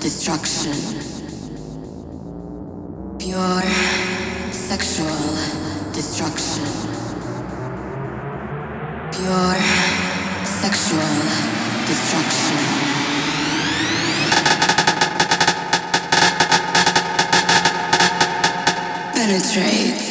destruction. Pure sexual destruction. Pure sexual destruction. Penetrate.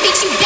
Beat you.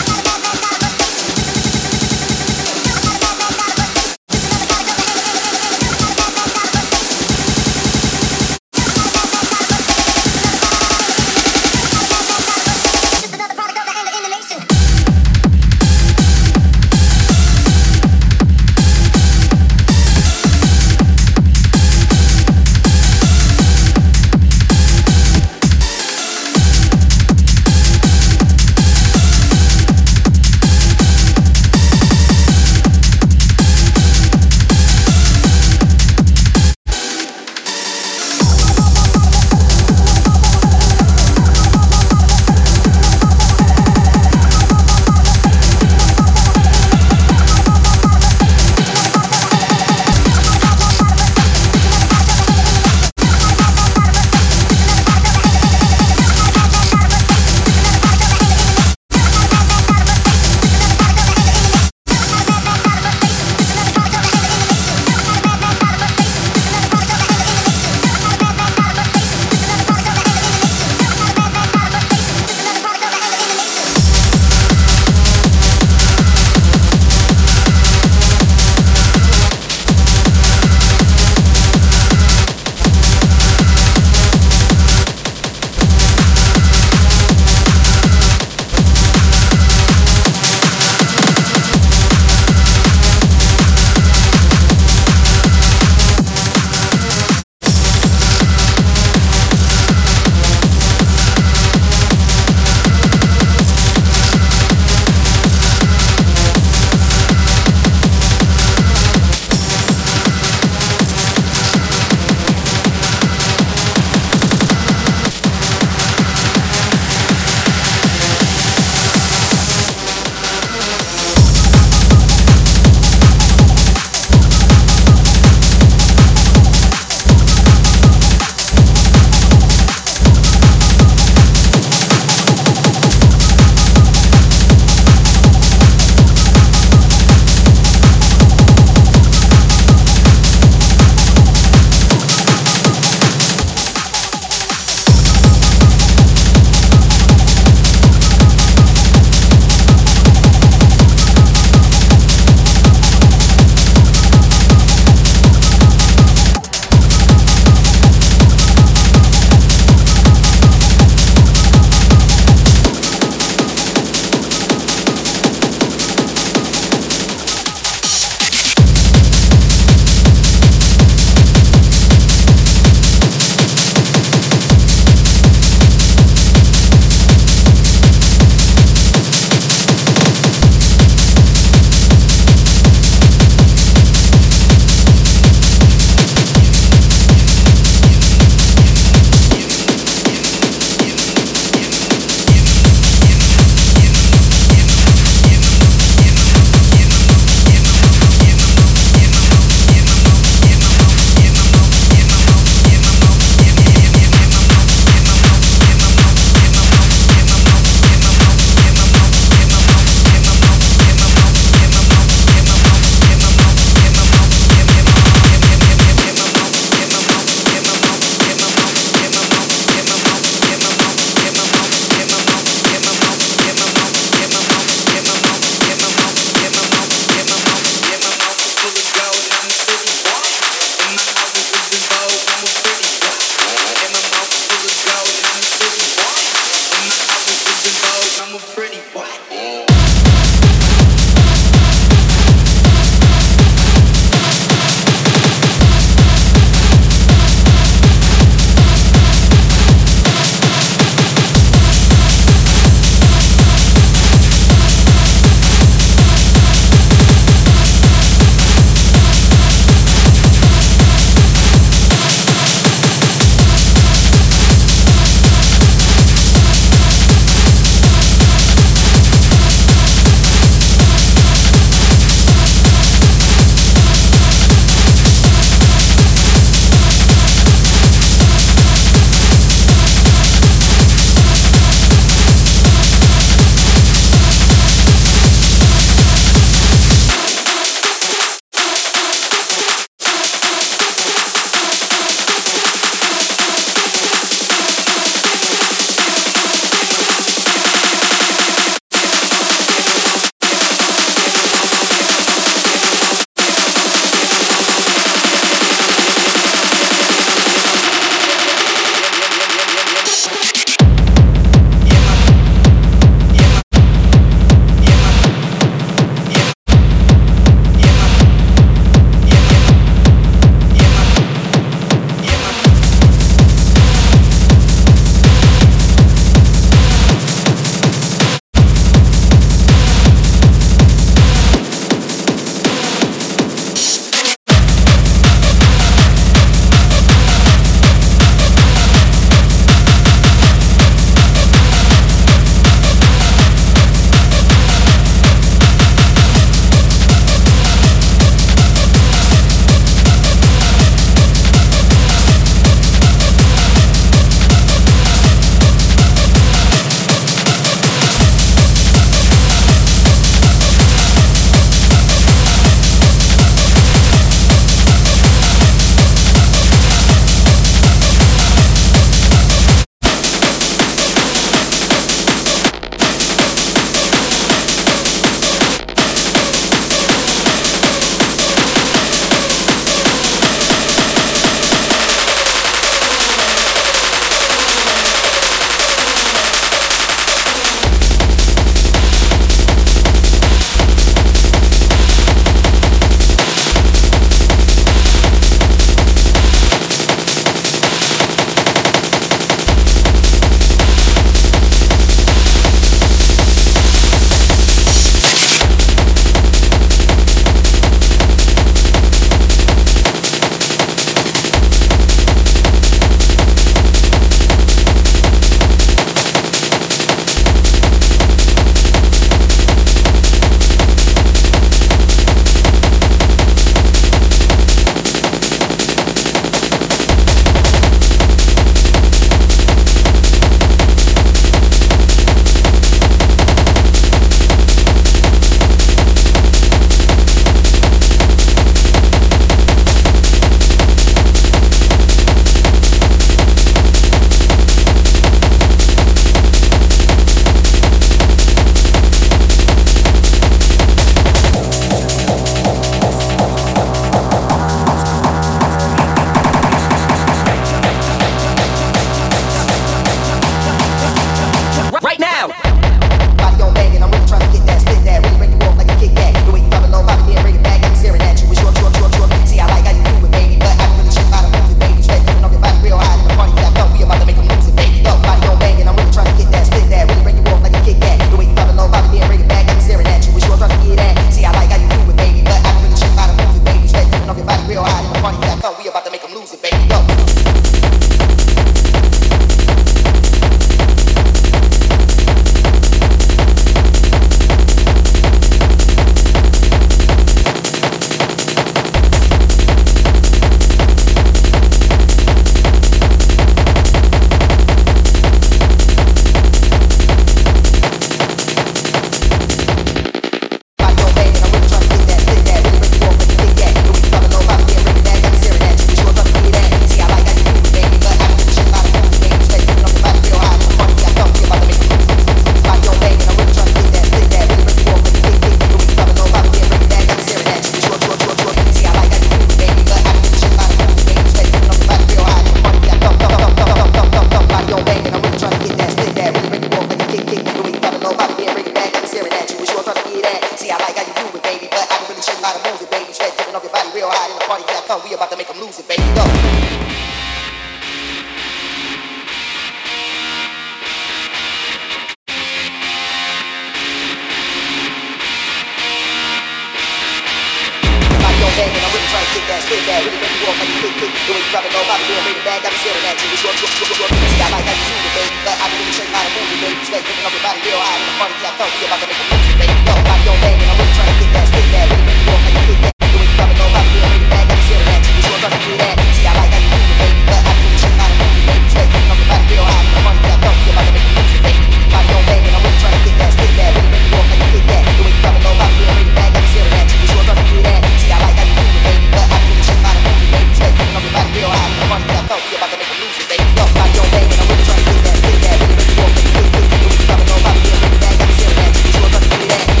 big bag, really make the world fucking big, big. It was rubbing all body, doing baby bag, got me staring at you. It's your got like how you do it, baby. But I be really straight, I don't move it, baby. Straight, looking up your body real high, in the party, I thought you about to make a motion, baby. Yo, body on bag, and I'm really trying to get that big bag, really make the world fucking big bag. It was rubbing all body, doing baby bag, got me staring at you. It's your fucking big bag. See, I like how you do it, baby. But I be really straight, I don't move it, baby. Straight, looking up your body real high, in the party, I thought you about to make a motion, baby. Body on bag, and I'm really trying to get that big bag, really make the world fucking big bag. It was rubbing all body, doing baby bag, got me staring at you. It's your fucking big bag. See, I like how you do it, baby. But I be really straight, I don't move it, baby. Straight, looking up your body real high, in the party, I thought you about to make a motion, baby. Yo, body on bag, and I'm really trying to get that big bag, really make the world fucking big bag. It was rubbing all body, doing baby bag, got me staring at you. It's your fucking big bag.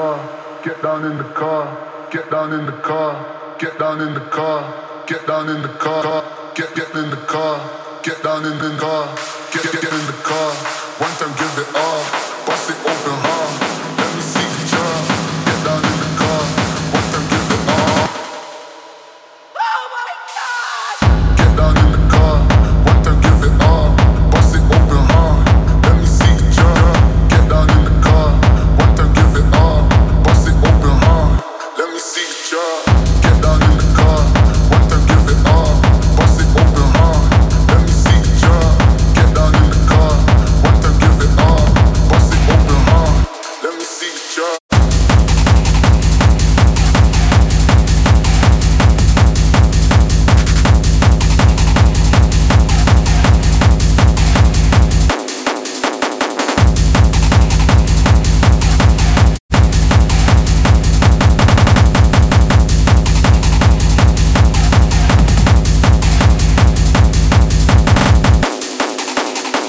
car, get down in the car, get down in the car, get down in the car, get down in the car, get in the car, get down in the car, get in the car, one time give it all, bust it open hard, let me see the job, get down in the car, one time give it all. Oh my god! Get down in the car, one time give it all, bust it open hard, let me see the job, get down in the car, one time give it all, bust it open hard, let me see the job, get down in the car,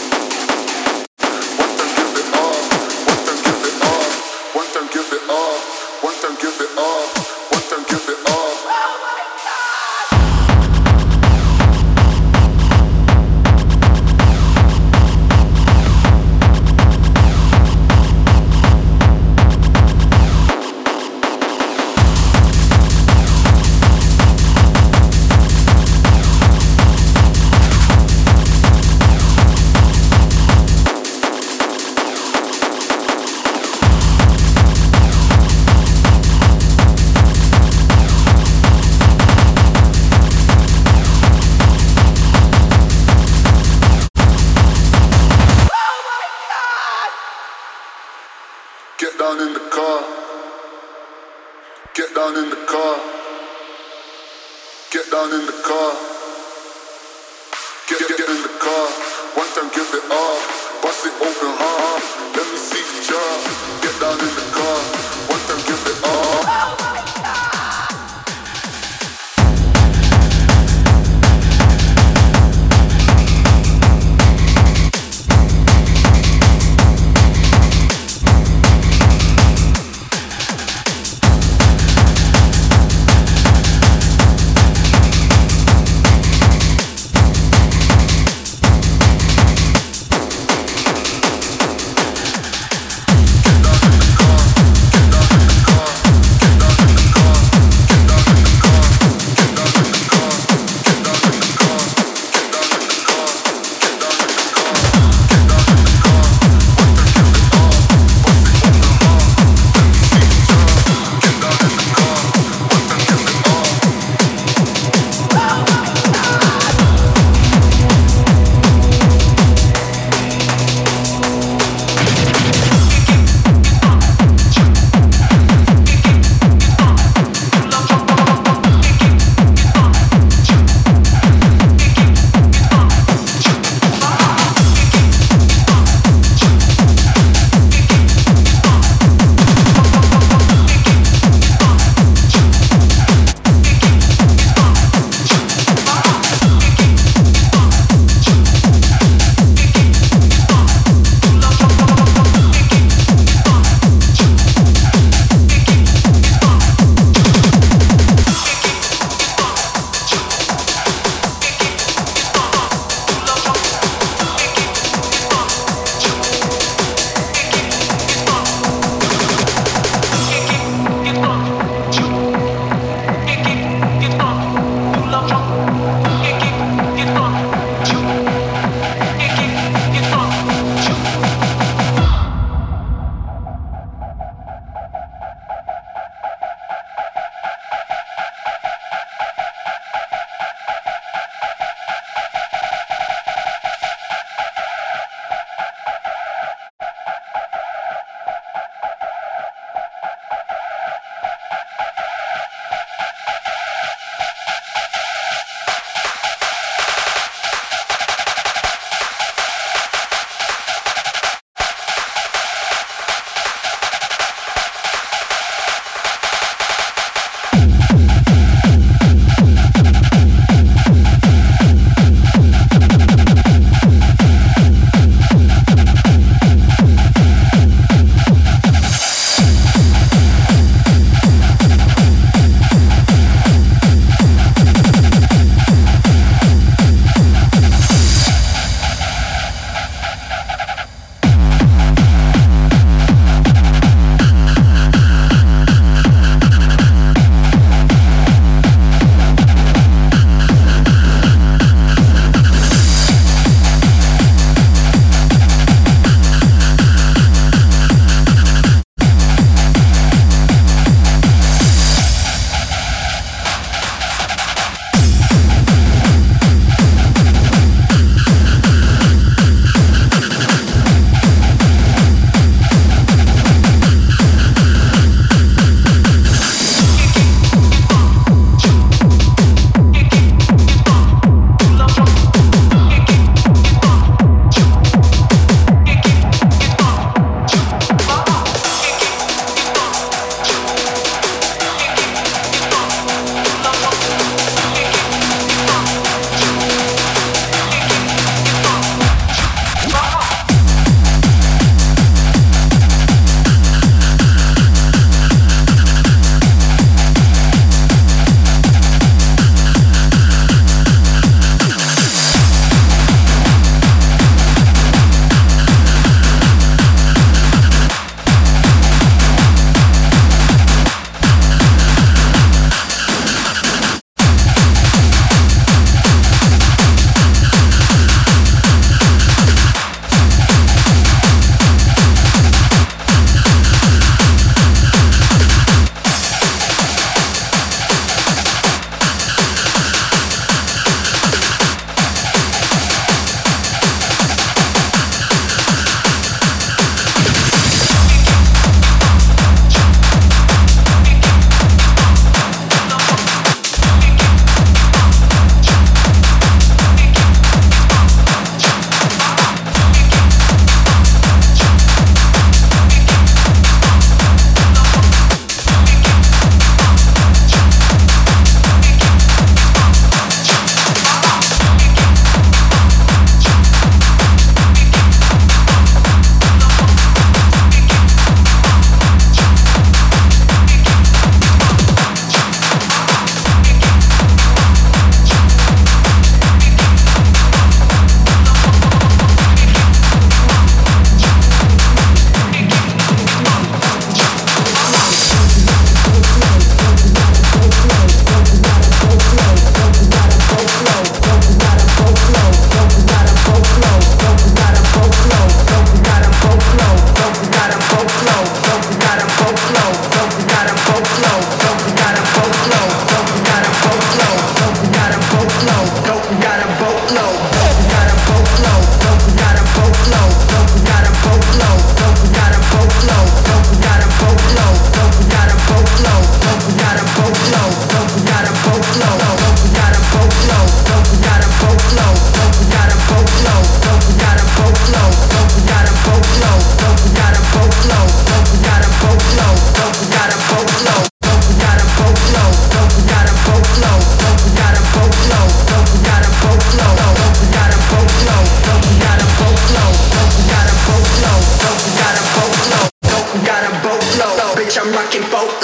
one time give it all, bust it open hard, let me see the job, get down in the car, one time give it all, bust it open hard, let me see the job. Get down in the car. Get down in the car. Get down in the car. Get in the car. One time give it all. Bust it open hard. Let me see the job. Get down in the car. One time give it all. Oh my God.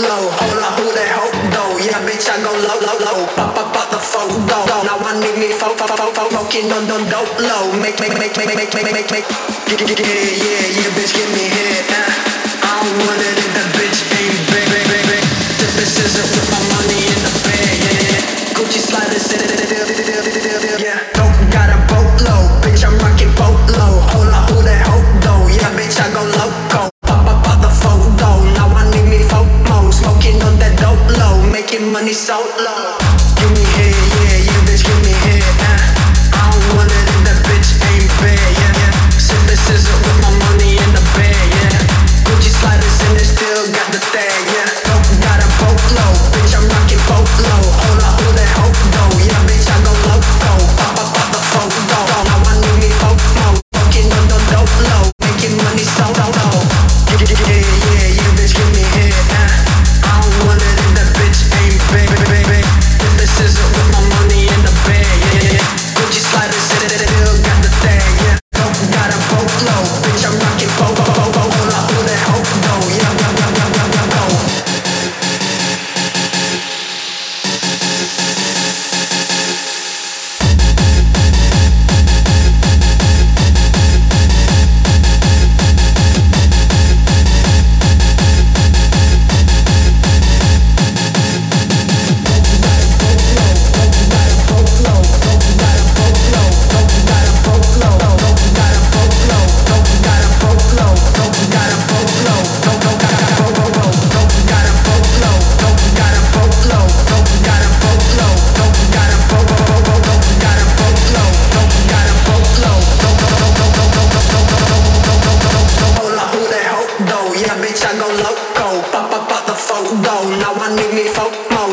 low. Hold up, who they hope though? Yeah, bitch, I go low, low, low. Pop, pop, pop the phone, though. Now I need me fo, fo, fo, fo, fucking on dope low. Make, make, make, make, make, make, make, make. Yeah, yeah, bitch, give me head. I don't want it if that bitch ain't big, big, big, big. Dip the scissors with my money in the bag, yeah, yeah. Gucci sliders, yeah. Dope got a boat low, bitch, I'm rocking boat low. Hold up, who they hope though? Yeah, bitch, I go loco. Making money so low. Give me head, yeah, yeah, bitch, give me head. I don't want it if that bitch ain't bad, yeah, yeah. Sip the scissor with my money in the bag, yeah. Gucci sliders and they still got the tag, yeah. Dope got a boat low, bitch, I'm rocking boat low. Hold up, who that hope though? Yeah, bitch, I go loco. Pop, pop, pop the phone though. Now I need me hope more.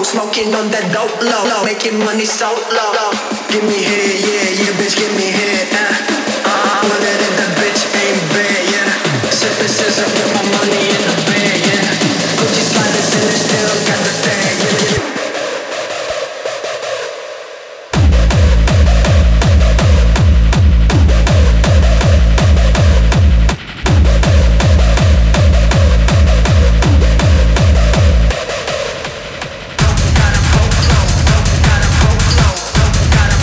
Fucking on the dope low. Making money so low. Yeah, yeah, yeah, bitch, give me head. I don't want it if that bitch bang, bang, bang, bang. Dip the scissor with my money in the bag, yeah, yeah. Gucci sliders, still got the tag, yeah. Dope got a boat low, bitch, I'm rockin' bo, bo, bo, bo. All I put that hope though, yeah, go, go, go, go, go, go.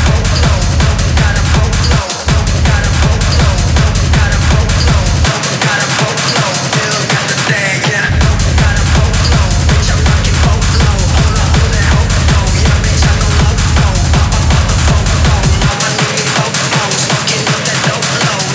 Smoking on that dope low, low, making money so low, low. Give me head, yeah, yeah, bitch, give me head. I want it if that bitch ain't bad, yeah. Sippin' scissors with my money in the bag, yeah.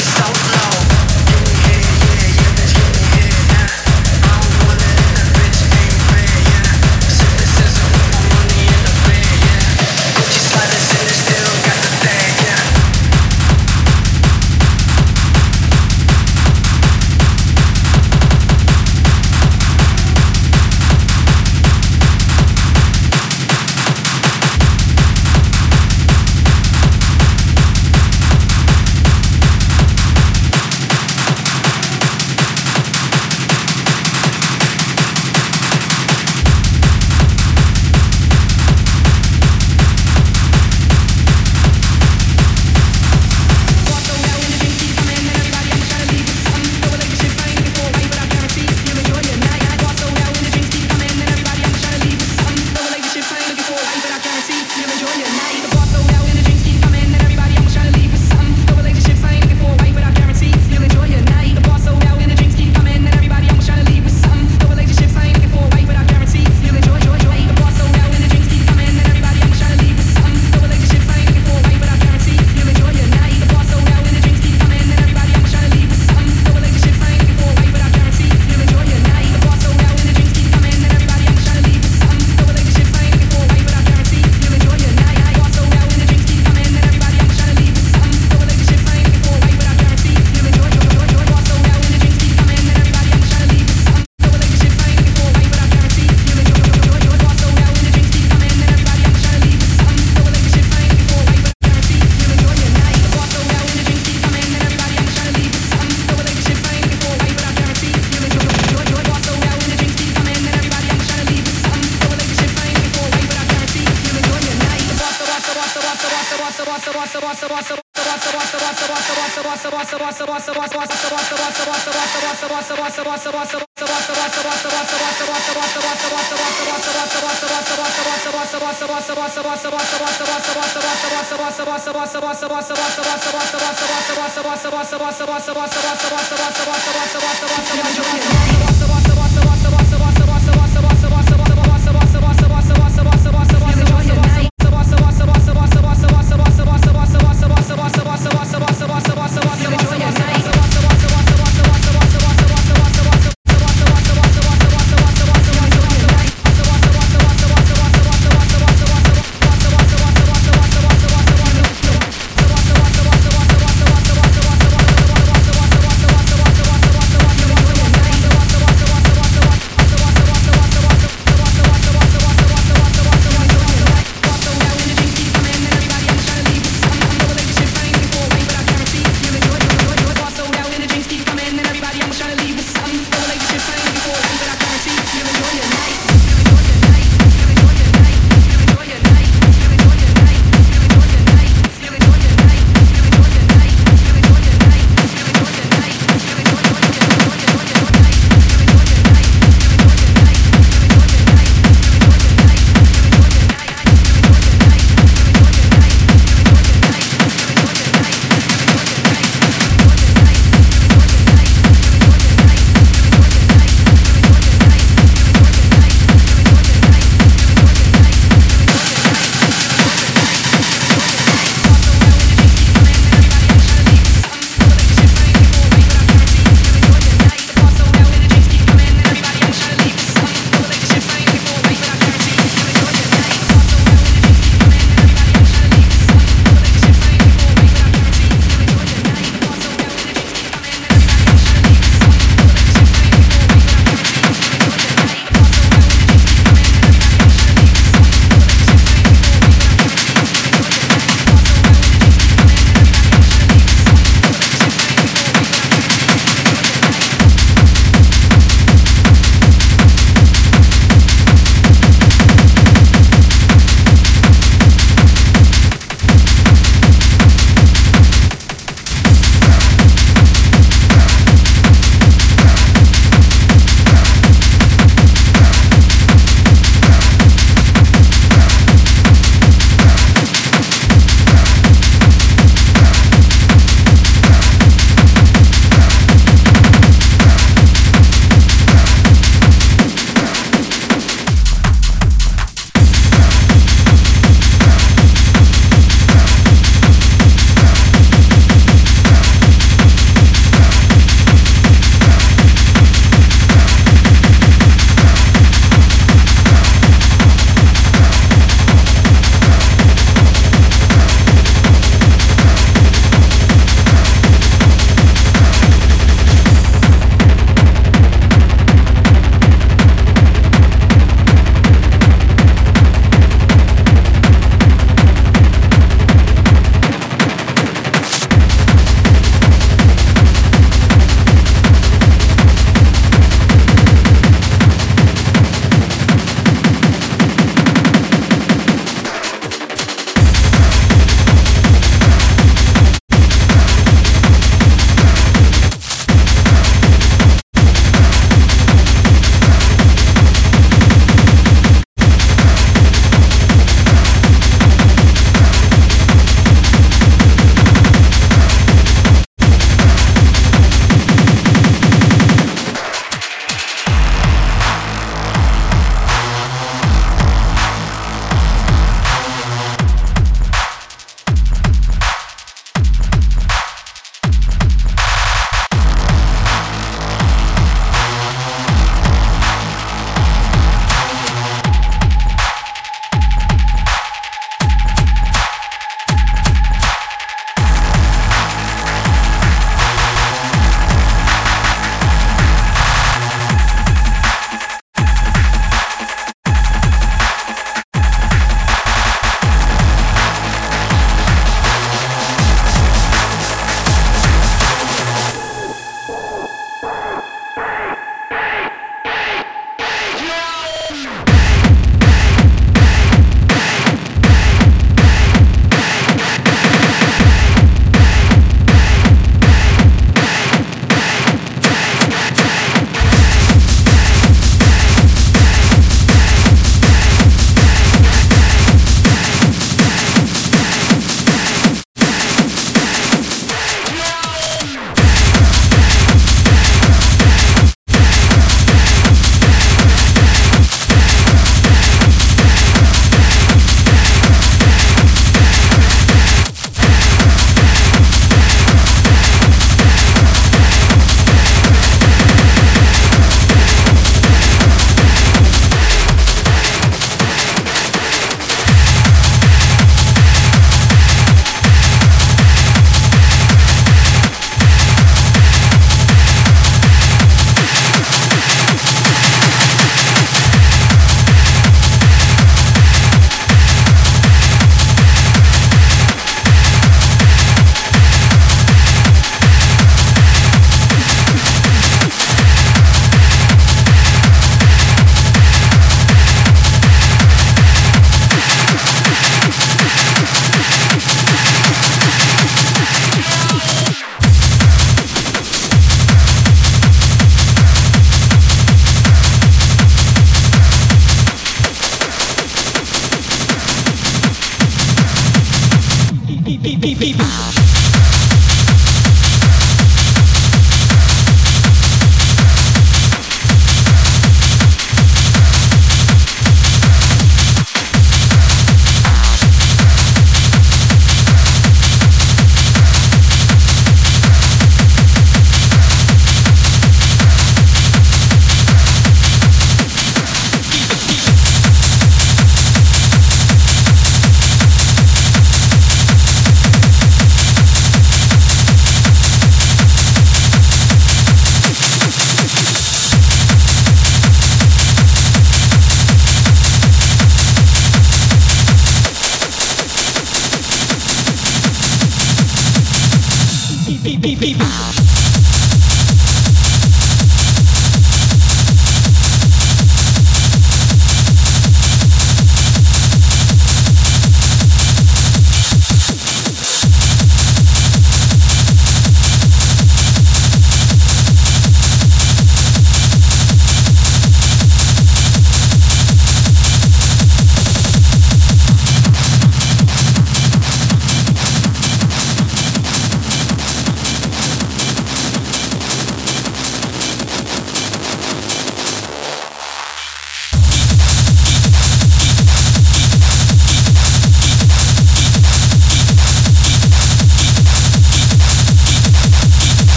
Gucci sliders and they still got the tag, yeah, yeah.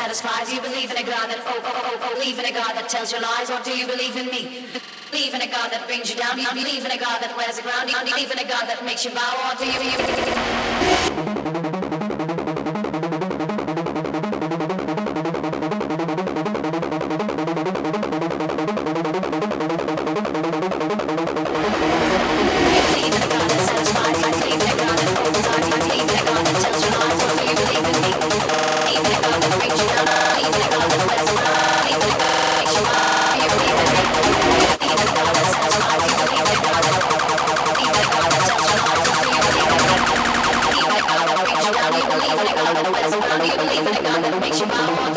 satisfies. You believe in a God that believe in a God that tells you lies, or do you believe in me? Believe in a God that brings you down. Believe in a God that wears the ground. Believe in a God that makes you bow, or do you? Believe in a God that makes you bow.